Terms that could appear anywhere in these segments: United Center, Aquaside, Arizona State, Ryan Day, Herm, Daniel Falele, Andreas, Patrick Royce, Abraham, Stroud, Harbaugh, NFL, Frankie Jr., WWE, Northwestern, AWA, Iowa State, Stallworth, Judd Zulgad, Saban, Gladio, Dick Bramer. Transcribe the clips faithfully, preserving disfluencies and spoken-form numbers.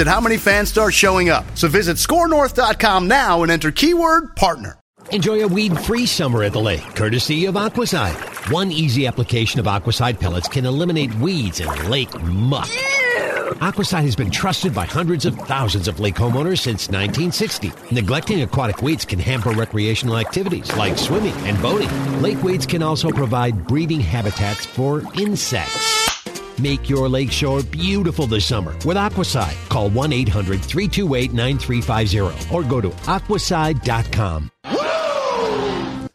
at how many fans start showing up. So visit score north dot com now and enter keyword partner. Enjoy a weed-free summer at the lake, courtesy of Aquaside. One easy application of Aquaside pellets can eliminate weeds and lake muck. Aquaside has been trusted by hundreds of thousands of lake homeowners since nineteen sixty. Neglecting aquatic weeds can hamper recreational activities like swimming and boating. Lake weeds can also provide breeding habitats for insects. Make your lakeshore beautiful this summer with Aquaside. Call one eight hundred three two eight nine three five zero or go to aquaside dot com.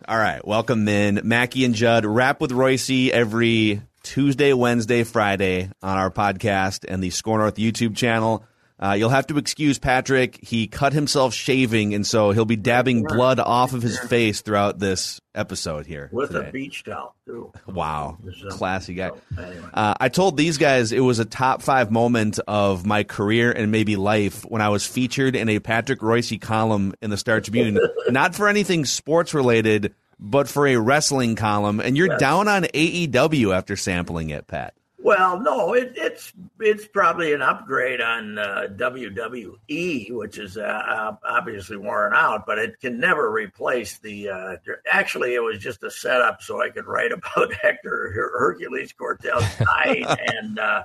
All right, welcome in. Mackey and Judd wrap with Royce every Tuesday, Wednesday, Friday on our podcast and the Score North YouTube channel. Uh, you'll have to excuse Patrick. He cut himself shaving, and so he'll be dabbing blood off of his face throughout this episode here. With today. A beach towel, too. Wow. Classy guy. Uh, I told these guys it was a top five moment of my career and maybe life when I was featured in a Patrick Royce column in the Star Tribune, not for anything sports-related, but for a wrestling column. And you're yes. down on A E W after sampling it, Pat. Well, no, it, it's it's probably an upgrade on uh, W W E, which is uh, obviously worn out, but it can never replace the uh, – actually, it was just a setup so I could write about Hector Her- Hercules Cortez dying and, uh,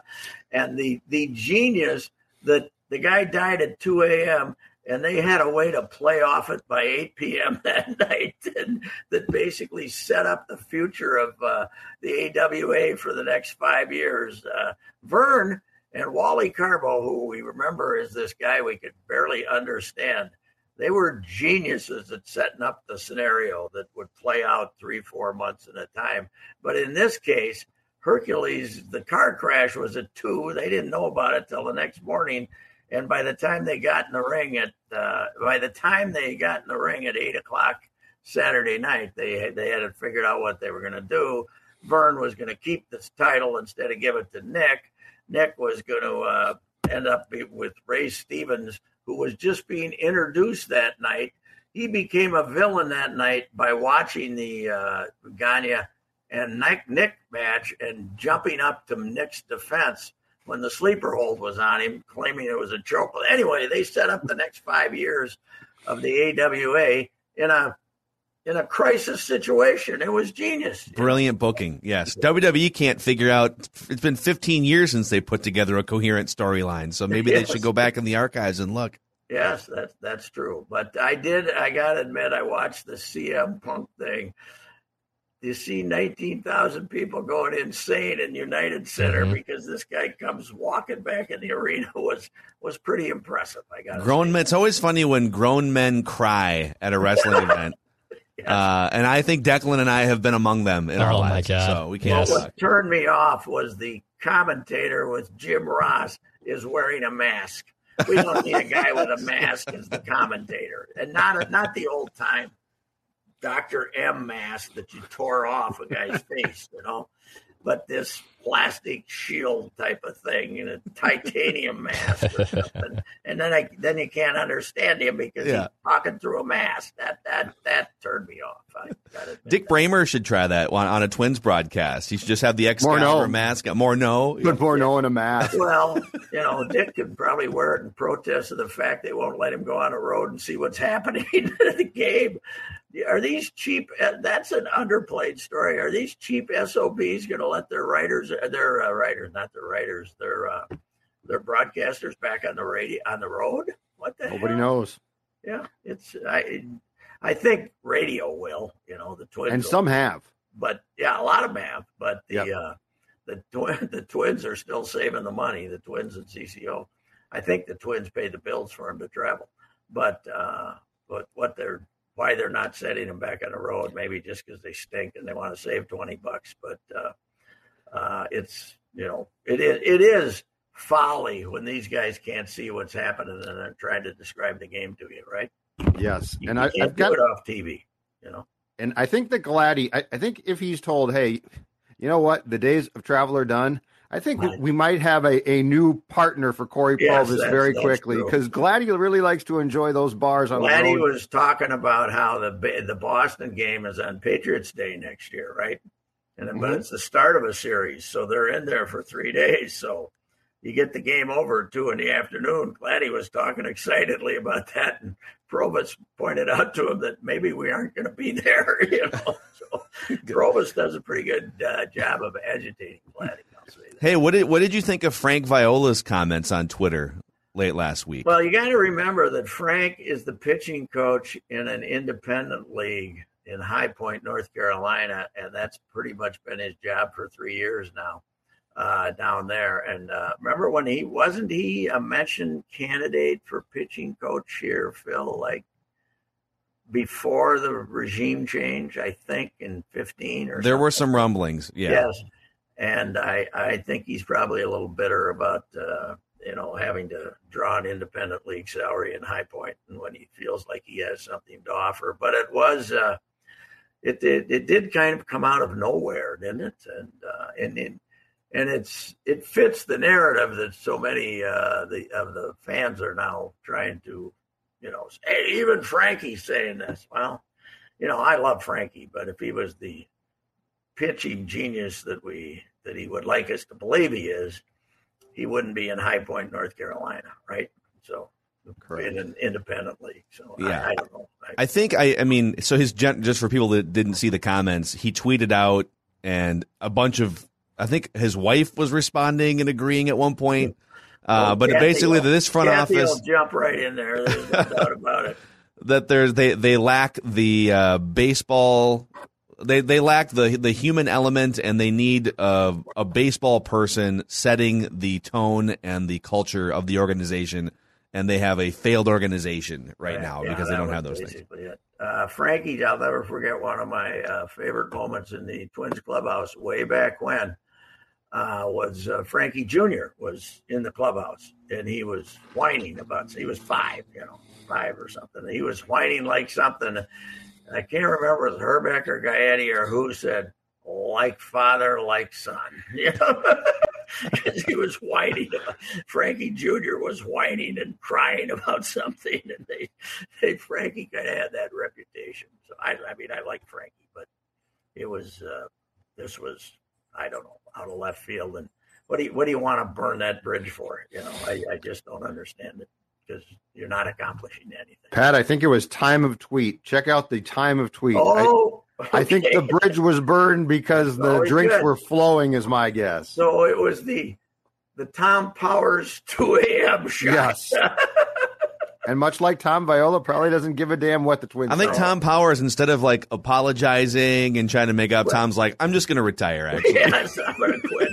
and the, the genius that the guy died at two a.m., and they had a way to play off it by eight p.m. that night, and that basically set up the future of uh, the A W A for the next five years. Uh, Vern and Wally Carbo, who we remember as this guy we could barely understand, they were geniuses at setting up the scenario that would play out three, four months at a time. But in this case, Hercules, the car crash was at two. They didn't know about it till the next morning. And by the time they got in the ring at uh, by the time they got in the ring at eight o'clock Saturday night, they had, they had figured out what they were going to do. Vern was going to keep this title instead of give it to Nick. Nick was going to uh, end up with Ray Stevens, who was just being introduced that night. He became a villain that night by watching the uh, Gagne and Nick match and jumping up to Nick's defense when the sleeper hold was on him, claiming it was a joke. But anyway, they set up the next five years of the A W A in a in a crisis situation. It was genius. Brilliant booking, yes. W W E can't figure out. It's been fifteen years since they put together a coherent storyline, so maybe yes. they should go back in the archives and look. Yes, that's, that's true. But I did, I got to admit, I watched the C M Punk thing. You see nineteen thousand people going insane in United Center mm-hmm. because this guy comes walking back in the arena was was pretty impressive. I got grown say. men. It's always funny when grown men cry at a wrestling event, yes. uh, and I think Declan and I have been among them in oh, our lives. My God. So we can't. Yes. What turned me off was the commentator with Jim Ross is wearing a mask. We don't need a guy with a mask as the commentator, and not not the old time Doctor M mask that you tore off a guy's face, you know, but this plastic shield type of thing and a titanium mask or something. And then I, then you can't understand him because yeah. he's talking through a mask. That that that turned me off. I gotta Dick Bramer that. should try that on, on a Twins broadcast. He should just have the Excalibur mask. More no. Put more no in a mask. Well, you know, Dick could probably wear it in protest of the fact they won't let him go on a road and see what's happening at the game. Are these cheap? That's an underplayed story. Are these cheap S O Bs going to let their writers, their uh, writers, not their writers, their uh, their broadcasters back on the radio on the road? What the? Nobody hell? knows. Yeah, it's I. I think radio will, you know, the Twins. And will. Some have. But, yeah, a lot of them have. But the yep. uh, the twi- the Twins are still saving the money, the Twins and C C O. I think the Twins pay the bills for them to travel. But uh, but what they're why they're not sending them back on the road, maybe just because they stink and they want to save twenty bucks. But uh, uh, it's, you know, it is, it is folly when these guys can't see what's happening and they're trying to describe the game to you, right? Yes. You, and you I, I've got it off T V, you know. And I think that Gladio, I, I think if he's told, hey, you know what, the days of travel are done, I think right. we might have a, a new partner for Corey yes, Provis very that's quickly, because Gladio really likes to enjoy those bars on Gladio the road. Gladio was talking about how the the Boston game is on Patriots Day next year, right? And then, mm-hmm. But it's the start of a series, so they're in there for three days. So you get the game over at two in the afternoon. Gladio was talking excitedly about that, and Provis pointed out to him that maybe we aren't going to be there. You know, so Provis does a pretty good uh, job of agitating Gladio. Hey, what did what did you think of Frank Viola's comments on Twitter late last week? Well, you got to remember that Frank is the pitching coach in an independent league in High Point, North Carolina, and that's pretty much been his job for three years now uh, down there. And uh, remember when he wasn't he a mentioned candidate for pitching coach here, Phil, like before the regime change, I think in fifteen or there something. Were some rumblings, yeah. Yes. And I, I think he's probably a little bitter about, uh, you know, having to draw an independent league salary in High Point and when he feels like he has something to offer. But it was, uh, it, it it did kind of come out of nowhere, didn't it? And uh, and it, and it's it fits the narrative that so many uh, the of the fans are now trying to, you know, say, even Frankie's saying this. Well, you know, I love Frankie, but if he was the pitching genius that we that he would like us to believe he is, he wouldn't be in High Point, North Carolina, right? So in an independent league. So yeah. I, I don't know. I, I think I I mean so his just for people that didn't see the comments, he tweeted out and a bunch of I think his wife was responding and agreeing at one point. Uh, well, but Kathy, basically this front Kathy office will jump right in there. There's no doubt about it. That there's they they lack the uh, baseball. They they lack the the human element, and they need a, a baseball person setting the tone and the culture of the organization, and they have a failed organization right yeah, now yeah, because they don't have those things. Uh, Frankie, I'll never forget one of my uh, favorite moments in the Twins clubhouse way back when uh, was uh, Frankie Junior was in the clubhouse, and he was whining about, he was five, you know, five or something. He was whining like something. I can't remember if it was Herbeck or Gaetti or who said, like father, like son. You know, because he was whining. Frankie Junior was whining and crying about something. And they, they Frankie kind of had that reputation. So, I, I mean, I like Frankie, but it was, uh, this was, I don't know, out of left field. And what do you, what do you want to burn that bridge for? You know, I, I just don't understand it. Because you're not accomplishing anything. Pat, I think it was time of tweet. Check out the time of tweet. Oh, okay. I, I think the bridge was burned because the drinks good. were flowing, is my guess. So it was the the Tom Powers two a.m. shot. Yes. And much like Tom Viola, probably doesn't give a damn what the Twins I think are. Tom Powers, instead of like apologizing and trying to make up, well, Tom's like, I'm just going to retire, actually. Yes, I'm going to quit.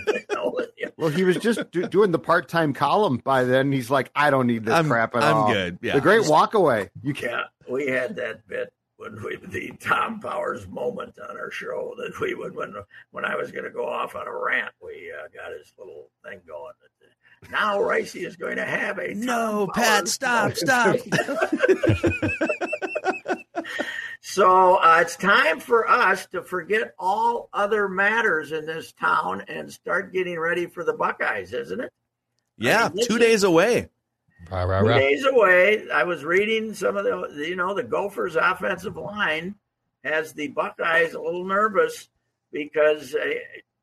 Well, he was just do, doing the part-time column by then. He's like, I don't need this I'm, crap at I'm all. I'm good. Yeah. The great walk-away. You can't. Yeah, we had that bit when we the Tom Powers moment on our show that we would when when I was going to go off on a rant. We uh, got his little thing going. Now Ricey is going to have a no, Tom Pat, Powers stop, stop. So uh, it's time for us to forget all other matters in this town and start getting ready for the Buckeyes, isn't it? Yeah, I mean, two days away. Rah, rah, rah. Two days away. I was reading some of the, you know, the Gophers offensive line has the Buckeyes a little nervous because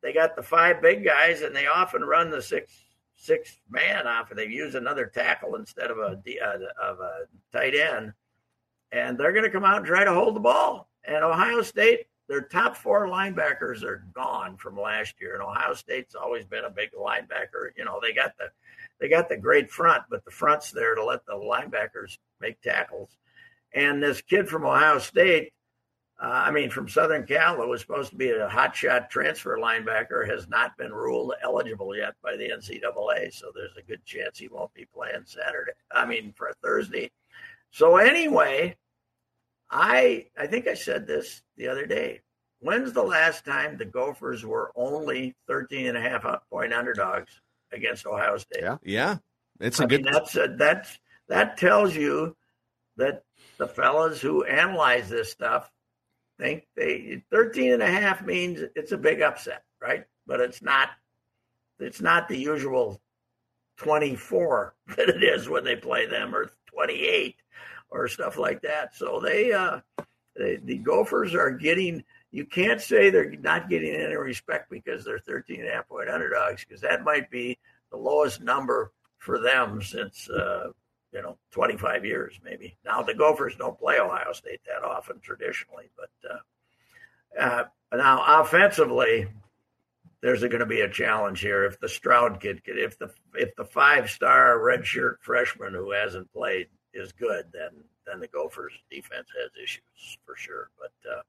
they got the five big guys and they often run the six six man off, and they use another tackle instead of a of a tight end. And they're going to come out and try to hold the ball. And Ohio State, their top four linebackers are gone from last year. And Ohio State's always been a big linebacker. You know, they got the they got the great front, but the front's there to let the linebackers make tackles. And this kid from Ohio State, uh, I mean, from Southern Cal, that was supposed to be a hotshot transfer linebacker, has not been ruled eligible yet by the N C double A. So there's a good chance he won't be playing Saturday. I mean, for Thursday. So anyway, I I think I said this the other day. When's the last time the Gophers were only thirteen and a half point underdogs against Ohio State? Yeah, yeah. It's a I good mean, that's a, that's that tells you that the fellas who analyze this stuff think they thirteen and a half means it's a big upset, right? But it's not it's not the usual twenty-four that it is when they play them, or twenty-eight or stuff like that. So they, uh, they the Gophers are getting, you can't say they're not getting any respect because they're thirteen and a half point underdogs, because that might be the lowest number for them since, uh, you know, twenty-five years maybe. Now, the Gophers don't play Ohio State that often traditionally, but uh, uh, now offensively, there's going to be a challenge here. If the Stroud kid, could, if the if the five-star redshirt freshman who hasn't played is good, then then the Gophers defense has issues for sure. But uh,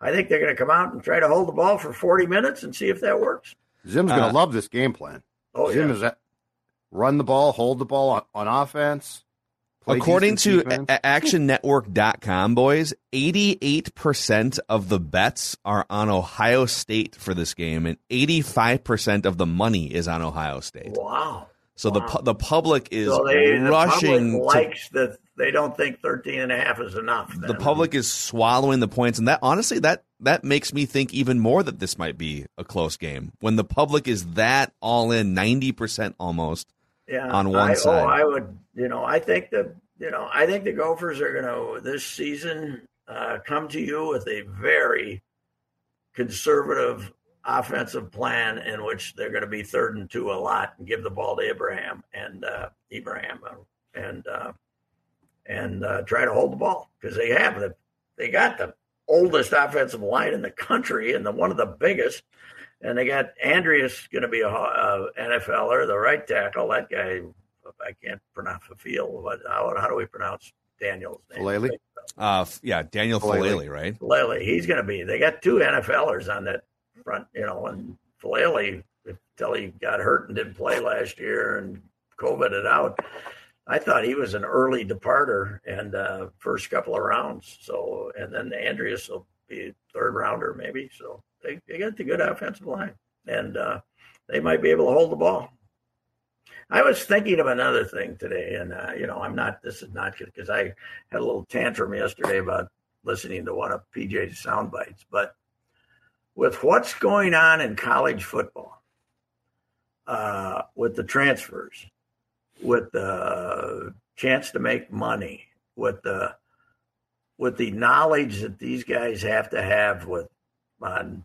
I think they're going to come out and try to hold the ball for forty minutes and see if that works. Zim's going to uh, love this game plan. Oh, Zim yeah. is that run the ball, hold the ball on, on offense. According to a- action network dot com, boys, eighty-eight percent of the bets are on Ohio State for this game, and eighty-five percent of the money is on Ohio State. Wow. So wow. the pu- the public is so they, rushing. The public likes to, that they don't think thirteen and a half is enough. Then. The public is swallowing the points, and that honestly, that, that makes me think even more that this might be a close game. When the public is that all in, ninety percent almost. Yeah, on one I, side. Oh, I would, you know, I think the, you know, I think the Gophers are going to this season uh, come to you with a very conservative offensive plan in which they're going to be third and two a lot and give the ball to Abraham and uh, Abraham and uh, and uh, try to hold the ball, because they have the, they got the oldest offensive line in the country and the one of the biggest. And they got Andreas going to be a uh, N F L er, the right tackle. That guy, I can't pronounce the field. But how, how do we pronounce Daniel's name? Falele? Uh, yeah, Daniel Falele, right? Falele. He's going to be. They got two N F L ers on that front, you know. And Falele, until he got hurt and didn't play last year and COVIDed out, I thought he was an early departer and uh, first couple of rounds. So, and then Andreas will be a third rounder maybe. So. They, they got the good offensive line, and uh, they might be able to hold the ball. I was thinking of another thing today, and, uh, you know, I'm not – this is not good because I had a little tantrum yesterday about listening to one of P J's sound bites. But with what's going on in college football, uh, with the transfers, with the chance to make money, with the, with the knowledge that these guys have to have with on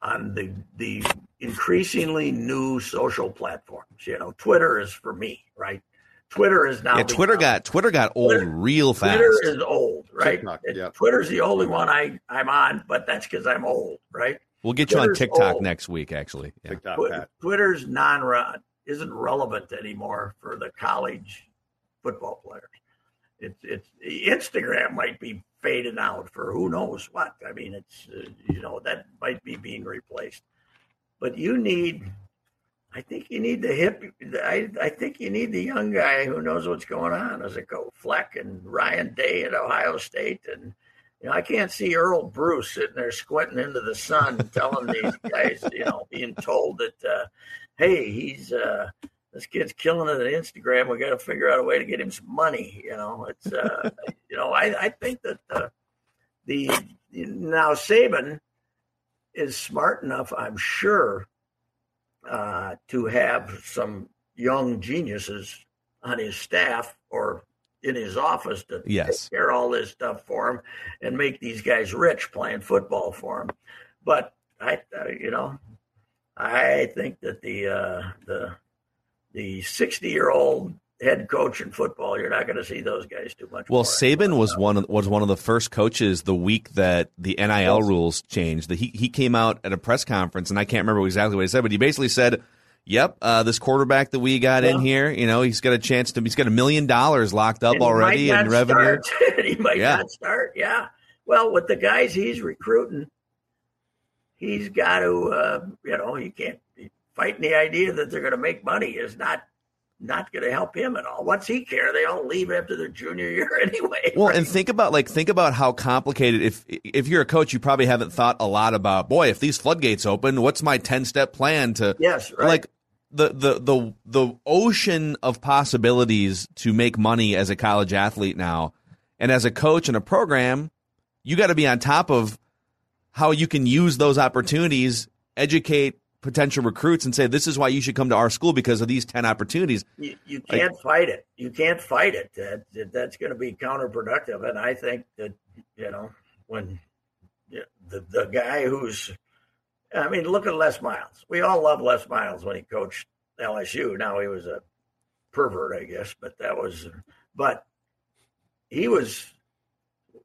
on the the increasingly new social platforms, you know, Twitter is for me, right? Twitter is now. Yeah, Twitter become, got Twitter got old Twitter, real fast. Twitter is old, right? TikTok, yeah. Twitter's the only one I I'm on, but that's because I'm old, right? We'll get Twitter's you on TikTok old. Next week, actually. Yeah. TikTok, Twitter, Twitter's non isn't relevant anymore for the college football players. It's it's Instagram might be faded out for who knows what. I mean, it's, uh, you know, that might be being replaced. But you need, I think you need the hip, I, I think you need the young guy who knows what's going on as a coach, Fleck and Ryan Day at Ohio State. And, you know, I can't see Earl Bruce sitting there squinting into the sun telling these guys, you know, being told that, uh, hey, he's, uh, this kid's killing it on Instagram. We got to figure out a way to get him some money. You know, it's uh, you know, I, I think that the, the now Saban is smart enough, I'm sure, uh, to have some young geniuses on his staff or in his office to yes. take care of all this stuff for him and make these guys rich playing football for him. But I, uh, you know, I think that the uh, the The sixty-year-old head coach in football, you're not going to see those guys too much. Well, Saban was one of, was one of the first coaches the week that the N I L rules changed. The, he he came out at a press conference, and I can't remember exactly what he said, but he basically said, Yep, uh, this quarterback that we got yeah. in here, you know, he's got a chance to. He's got a million dollars locked up and already in revenue. he might yeah. not start. Yeah. Well, with the guys he's recruiting, he's got to. Uh, you know, you can't fighting the idea that they're going to make money is not not going to help him at all. What's he care? They don't leave after their junior year anyway. Well, right? And think about like think about how complicated. If if you're a coach, you probably haven't thought a lot about. Boy, if these floodgates open, what's my ten-step plan to? Yes, right. Like, The, the the the ocean of possibilities to make money as a college athlete now, and as a coach and a program, you got to be on top of how you can use those opportunities, educate potential recruits, and say this is why you should come to our school because of these ten opportunities. You, you can't like, fight it. You can't fight it. That that's going to be counterproductive. And I think that you know when the the guy who's I mean, look at Les Miles. We all love Les Miles when he coached L S U. Now he was a pervert, I guess, but that was. But he was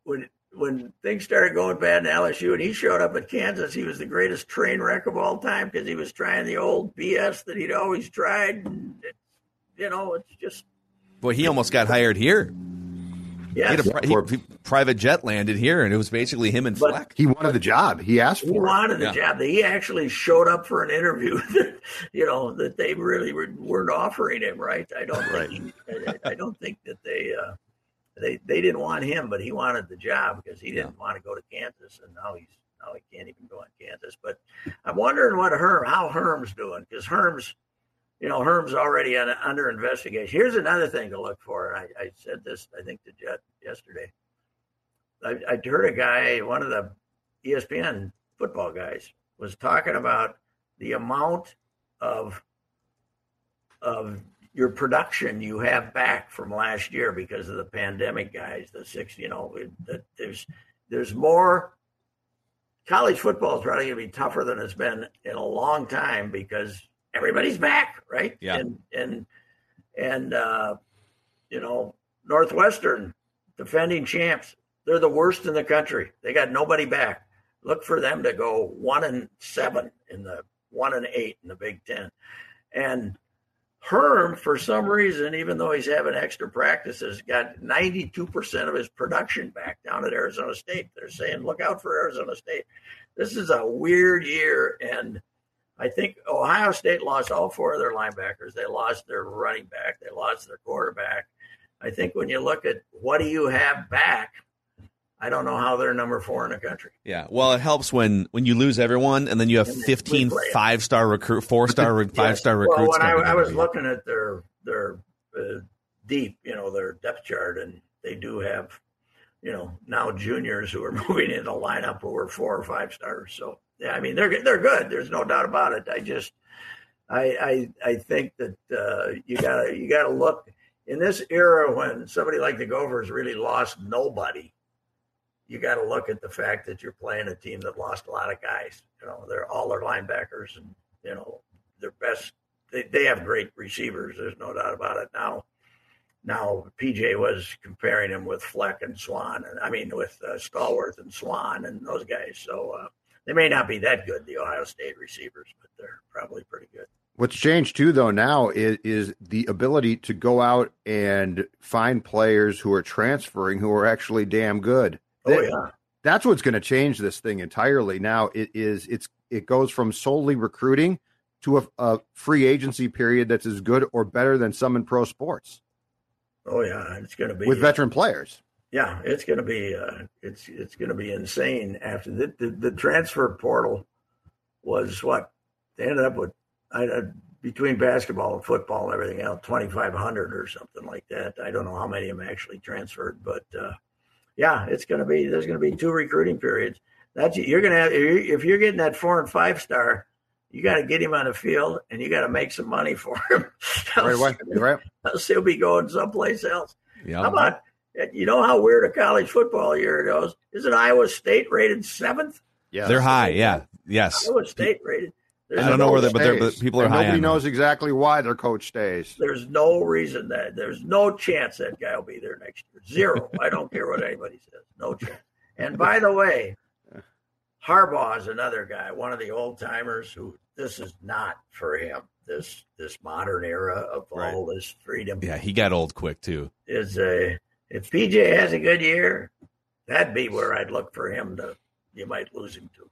when when things started going bad in L S U, and he showed up at Kansas. He was the greatest train wreck of all time because he was trying the old B S that he'd always tried. And it, you know, it's just. Well, he almost got hired here. Yes. He had a pri- he, private jet landed here, and it was basically him and but Fleck. He wanted the job. He asked for it. He wanted the yeah. job. He actually showed up for an interview that, you know, that they really were, weren't offering him, right? I don't right. think I, I don't think that they, uh, they they didn't want him, but he wanted the job because he didn't yeah. want to go to Kansas, and now he's now he can't even go on Kansas. But I'm wondering what Herm, how Herm's doing, because Herm's, you know, Herm's already on, under investigation. Here's another thing to look for. I, I said this, I think, to Judd yesterday. I, I heard a guy, one of the E S P N football guys, was talking about the amount of of your production you have back from last year because of the pandemic, guys. The six, you know, that there's there's more. College football is probably going to be tougher than it's been in a long time because. Everybody's back, right? Yeah. And and and uh, you know, Northwestern, defending champs, they're the worst in the country. They got nobody back. Look for them to go one and seven in the one and eight in the Big Ten. And Herm, for some reason, even though he's having extra practices, got ninety-two percent of his production back down at Arizona State. They're saying, look out for Arizona State. This is a weird year, and I think Ohio State lost all four of their linebackers. They lost their running back. They lost their quarterback. I think when you look at what do you have back, I don't know how they're number four in the country. Yeah, well, it helps when, when you lose everyone and then you have and fifteen five-star recruit, four-star, yes. five-star recruits. Well, when I, I was you. looking at their their uh, deep, you know, their depth chart, and they do have, you know, now juniors who are moving into lineup who are four or five stars. So. Yeah, I mean, they're they're good. There's no doubt about it. I just, I I, I think that uh, you gotta you gotta look in this era when somebody like the Gophers really lost nobody. You gotta look at the fact that you're playing a team that lost a lot of guys. You know, they're all their linebackers, and you know their best. They they have great receivers. There's no doubt about it. Now, now P J was comparing him with Fleck and Swan, and I mean with uh, Stallworth and Swan and those guys. So. Uh, They may not be that good, the Ohio State receivers, but they're probably pretty good. What's changed, too, though, now is, is the ability to go out and find players who are transferring who are actually damn good. Oh, that, yeah. That's what's going to change this thing entirely. Now it is it's it goes from solely recruiting to a, a free agency period that's as good or better than some in pro sports. Oh, yeah, it's going to be. With veteran players. Yeah, it's going to be uh, it's it's going to be insane. After the, the the transfer portal was what they ended up with I, uh, between basketball and football and everything else, twenty-five hundred or something like that. I don't know how many of them actually transferred, but uh, yeah, it's going to be there's going to be two recruiting periods. That's you're going to have, if you're getting that four and five star. You got to get him on the field, and you got to make some money for him. Right, right, right. Else he'll be going someplace else. Yeah. How about? You know how weird a college football year it is? Isn't Iowa State rated seventh? Yeah, they're high. Yeah, yes. Iowa State rated. I don't know where they, but they're, but people are high. Nobody knows exactly why their coach stays. There's no reason that there's no chance that guy will be there next year. Zero. I don't care what anybody says. No chance. And by the way, Harbaugh is another guy, one of the old timers who this is not for him. This this modern era of right. all this freedom. Yeah, he got old quick too. Is a if P J has a good year, that'd be where I'd look for him to. You might lose him to.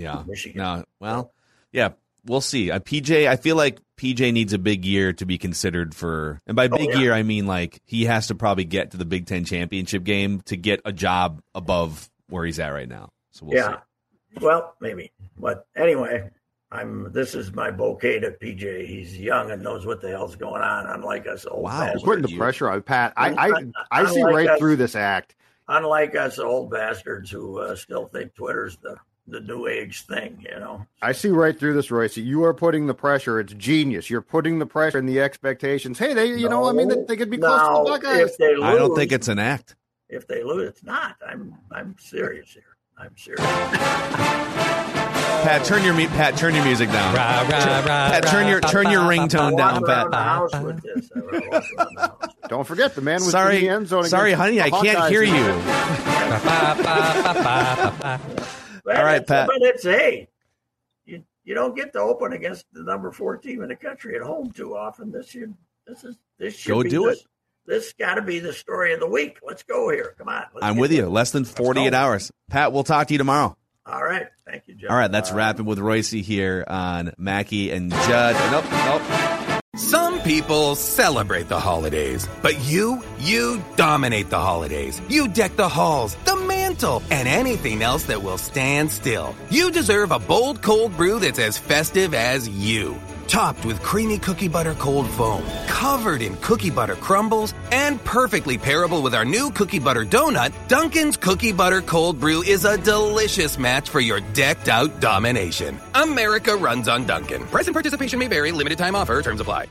Yeah, Michigan. No, well, yeah, we'll see. Uh, P J, I feel like P J needs a big year to be considered for. And by big oh, yeah. year, I mean like he has to probably get to the Big Ten championship game to get a job above where he's at right now. So we'll yeah. see. Well, maybe. But anyway, I'm. This is my bouquet to P J. He's young and knows what the hell's going on, unlike us old. Wow, bastards. Putting the pressure on Pat. I I, I, I see right us, through this act. Unlike us old bastards who uh, still think Twitter's the, the new age thing, you know. I see right through this, Royce. You are putting the pressure. It's genius. You're putting the pressure and the expectations. Hey, they, you no, know, I mean, they, they could be close no, to the Buckeyes. Lose, I don't think it's an act. If they lose, it's not. I'm I'm serious here. I'm serious. Pat, turn your Pat, turn your music down. Rah, rah, turn, rah, Pat, turn your turn your ringtone down, Pat. The house with this. The house. Don't forget the man with sorry, the end zone. Sorry, honey, I can't hear you. All right, Pat. But it's hey, you you don't get to open against the number four team in the country at home too often. This should this is this should go be do this. it. This got to be the story of the week. Let's go here. Come on. I'm with you. Less than forty-eight hours. Pat, we'll talk to you tomorrow. All right. Thank you, Judd. All right. That's wrapping with Royce here on Mackey and Judd. Nope. Nope. Some people celebrate the holidays, but you, you dominate the holidays. You deck the halls, the mantle, and anything else that will stand still. You deserve a bold cold brew that's as festive as you. Topped with creamy cookie butter cold foam, covered in cookie butter crumbles, and perfectly pairable with our new cookie butter donut, Dunkin's Cookie Butter Cold Brew is a delicious match for your decked-out domination. America runs on Dunkin'. Price and participation may vary. Limited time offer. Terms apply.